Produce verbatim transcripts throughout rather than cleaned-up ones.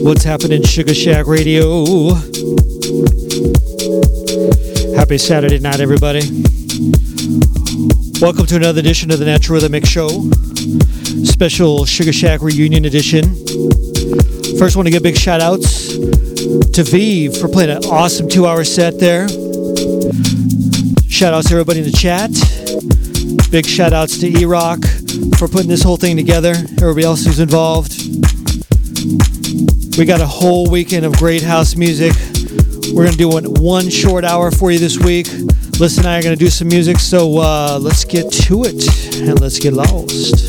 What's happening, Sugar Shack Radio? Happy Saturday night, everybody. Welcome to another edition of the Natural Rhythmic Show. Special Sugar Shack Reunion Edition. First, want to give big shout-outs to Vive for playing an awesome two-hour set there. Shout-outs to everybody in the chat. Big shout-outs to E-Rock for putting this whole thing together. Everybody else who's involved. We got a whole weekend of great house music. We're going to do one, one short hour for you this week. Liz and I are going to do some music, so uh, let's get to it and let's get lost.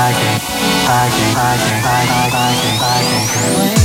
I can't, I can't, I can't, I can't, I can't, I can't, I can't wait.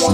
I wanna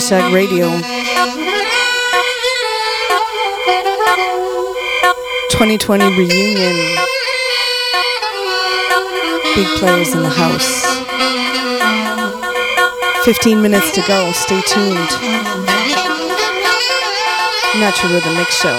Sugar Shack Radio. twenty twenty reunion. Big players in the house. fifteen minutes to go. Stay tuned. Natural Rhythmic Show.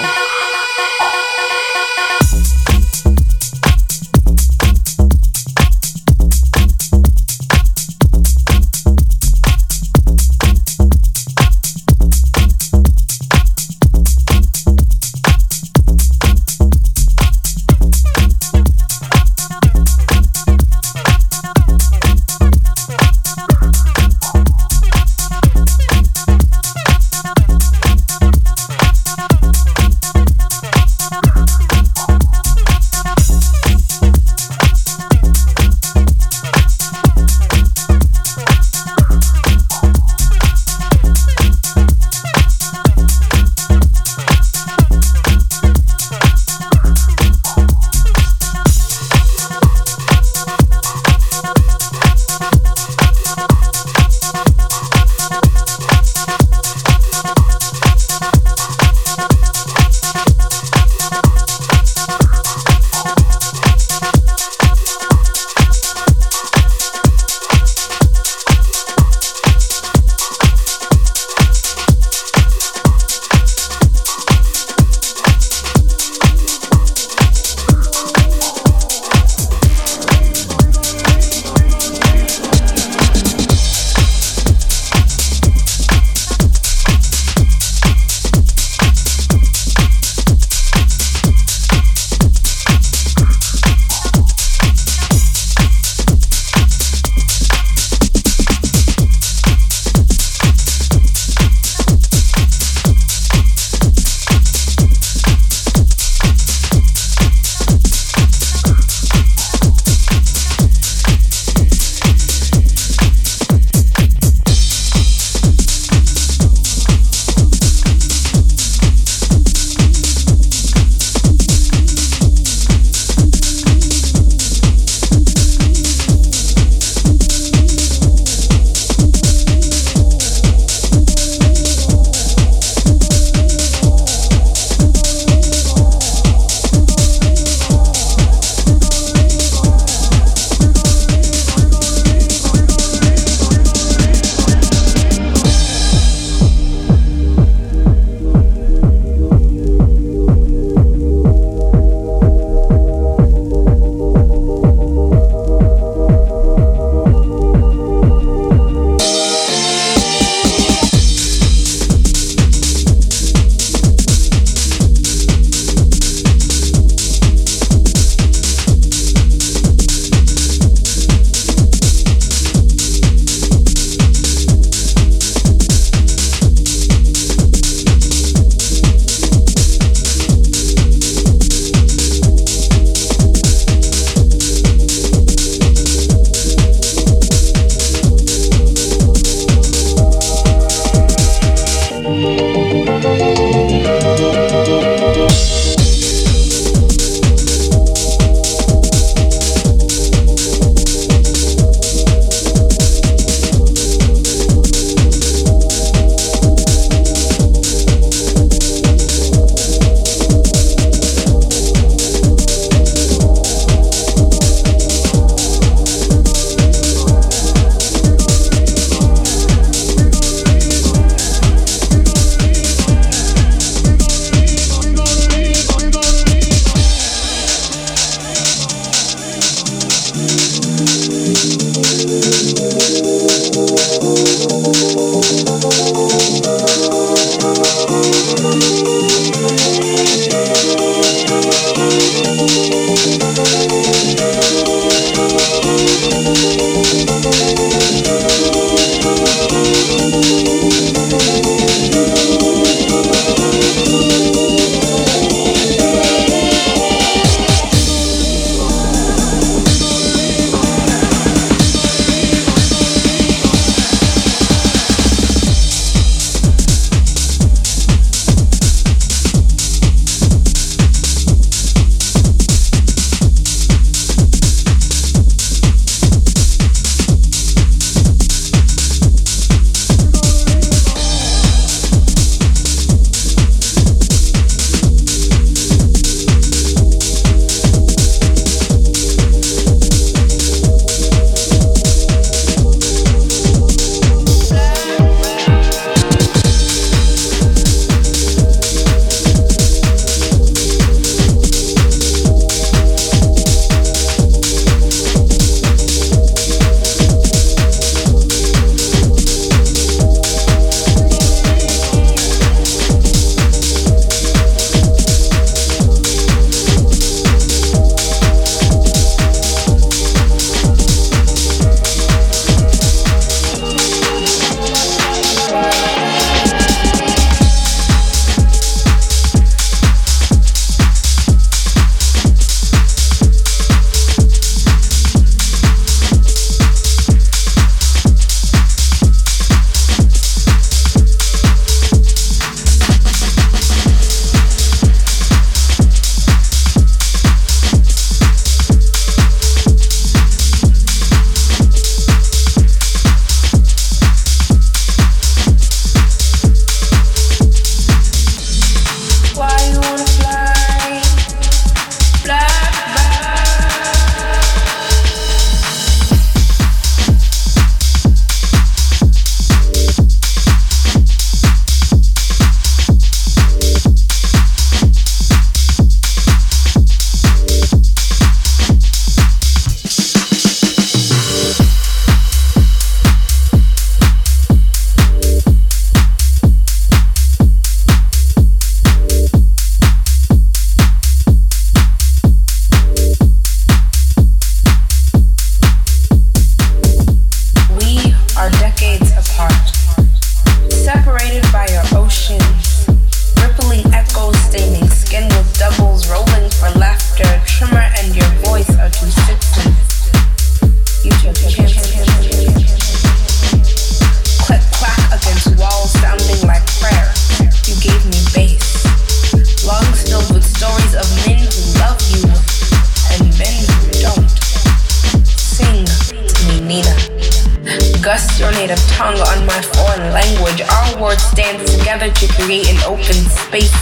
onward stands together to create an open space,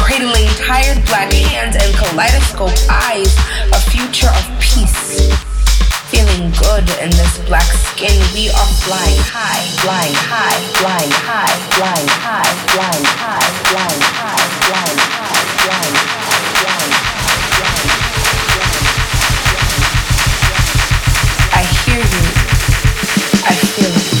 cradling tired black hands and kaleidoscope eyes, a future of peace. Feeling good in this black skin, we are flying high, flying high, flying high, flying high, flying high, flying high, flying high, flying high, flying high. I hear you. I feel it.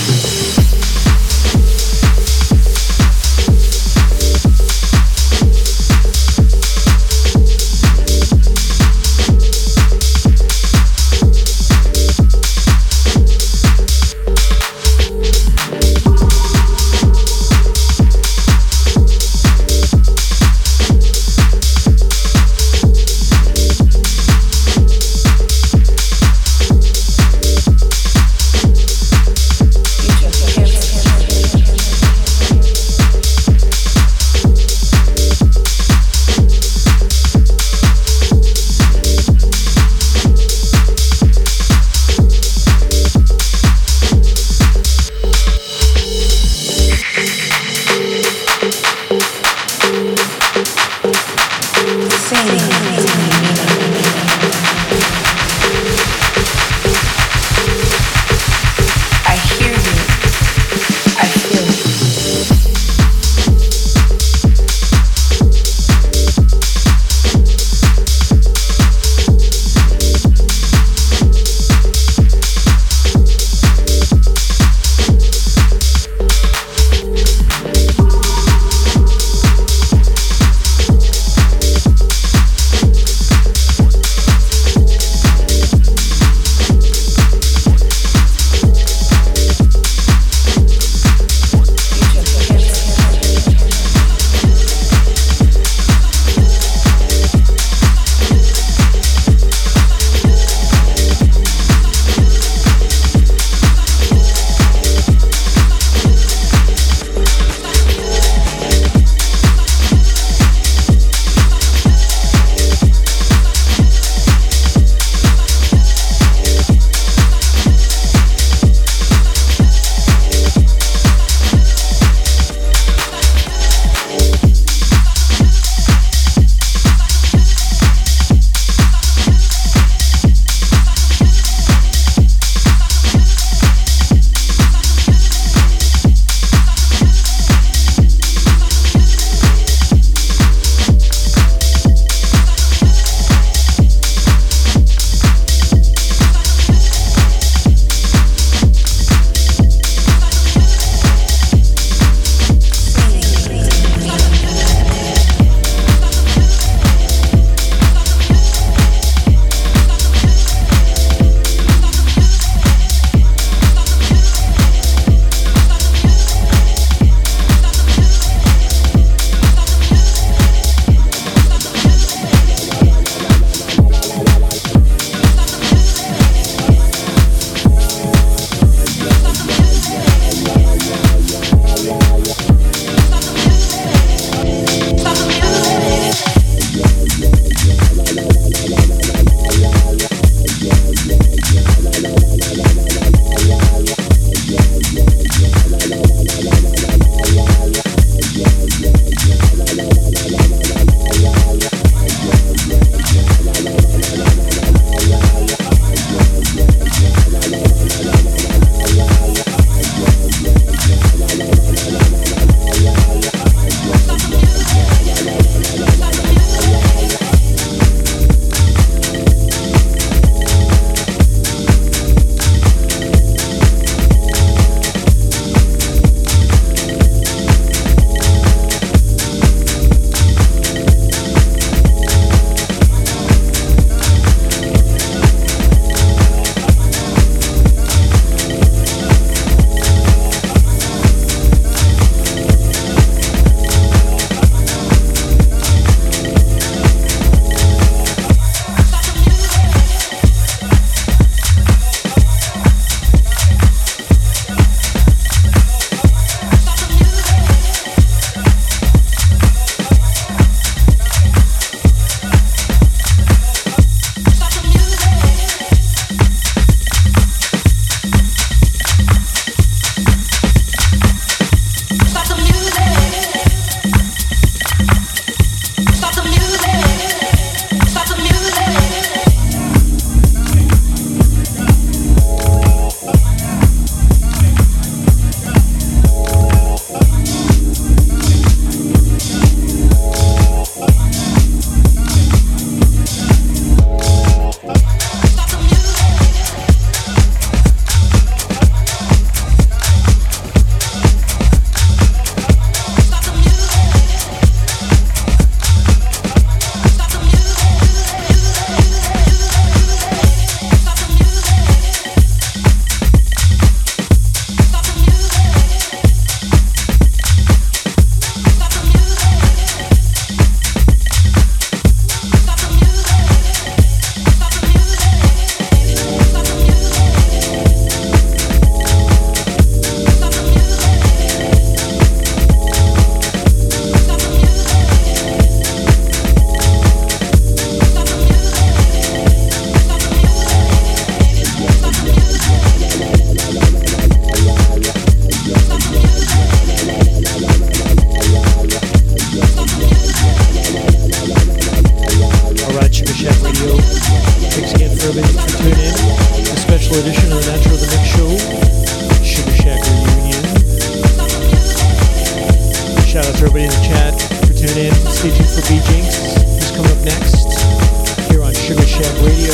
to everybody in the chat for tuning in. Stay tuned for B-Jinx, who's coming up next here on Sugar Shack Radio.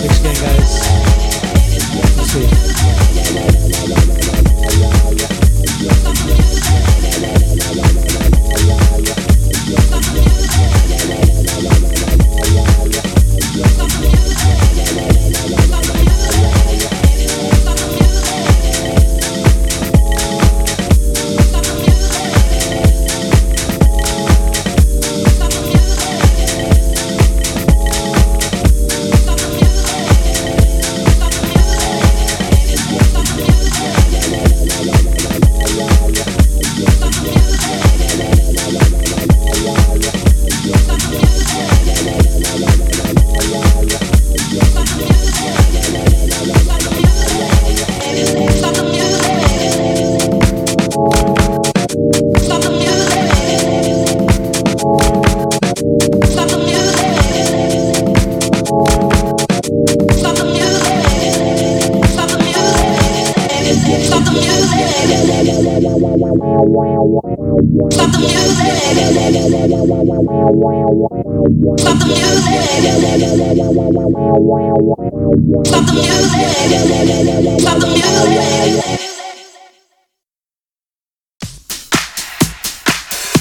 Thanks again, guys. See you. Stop the music. Stop the music.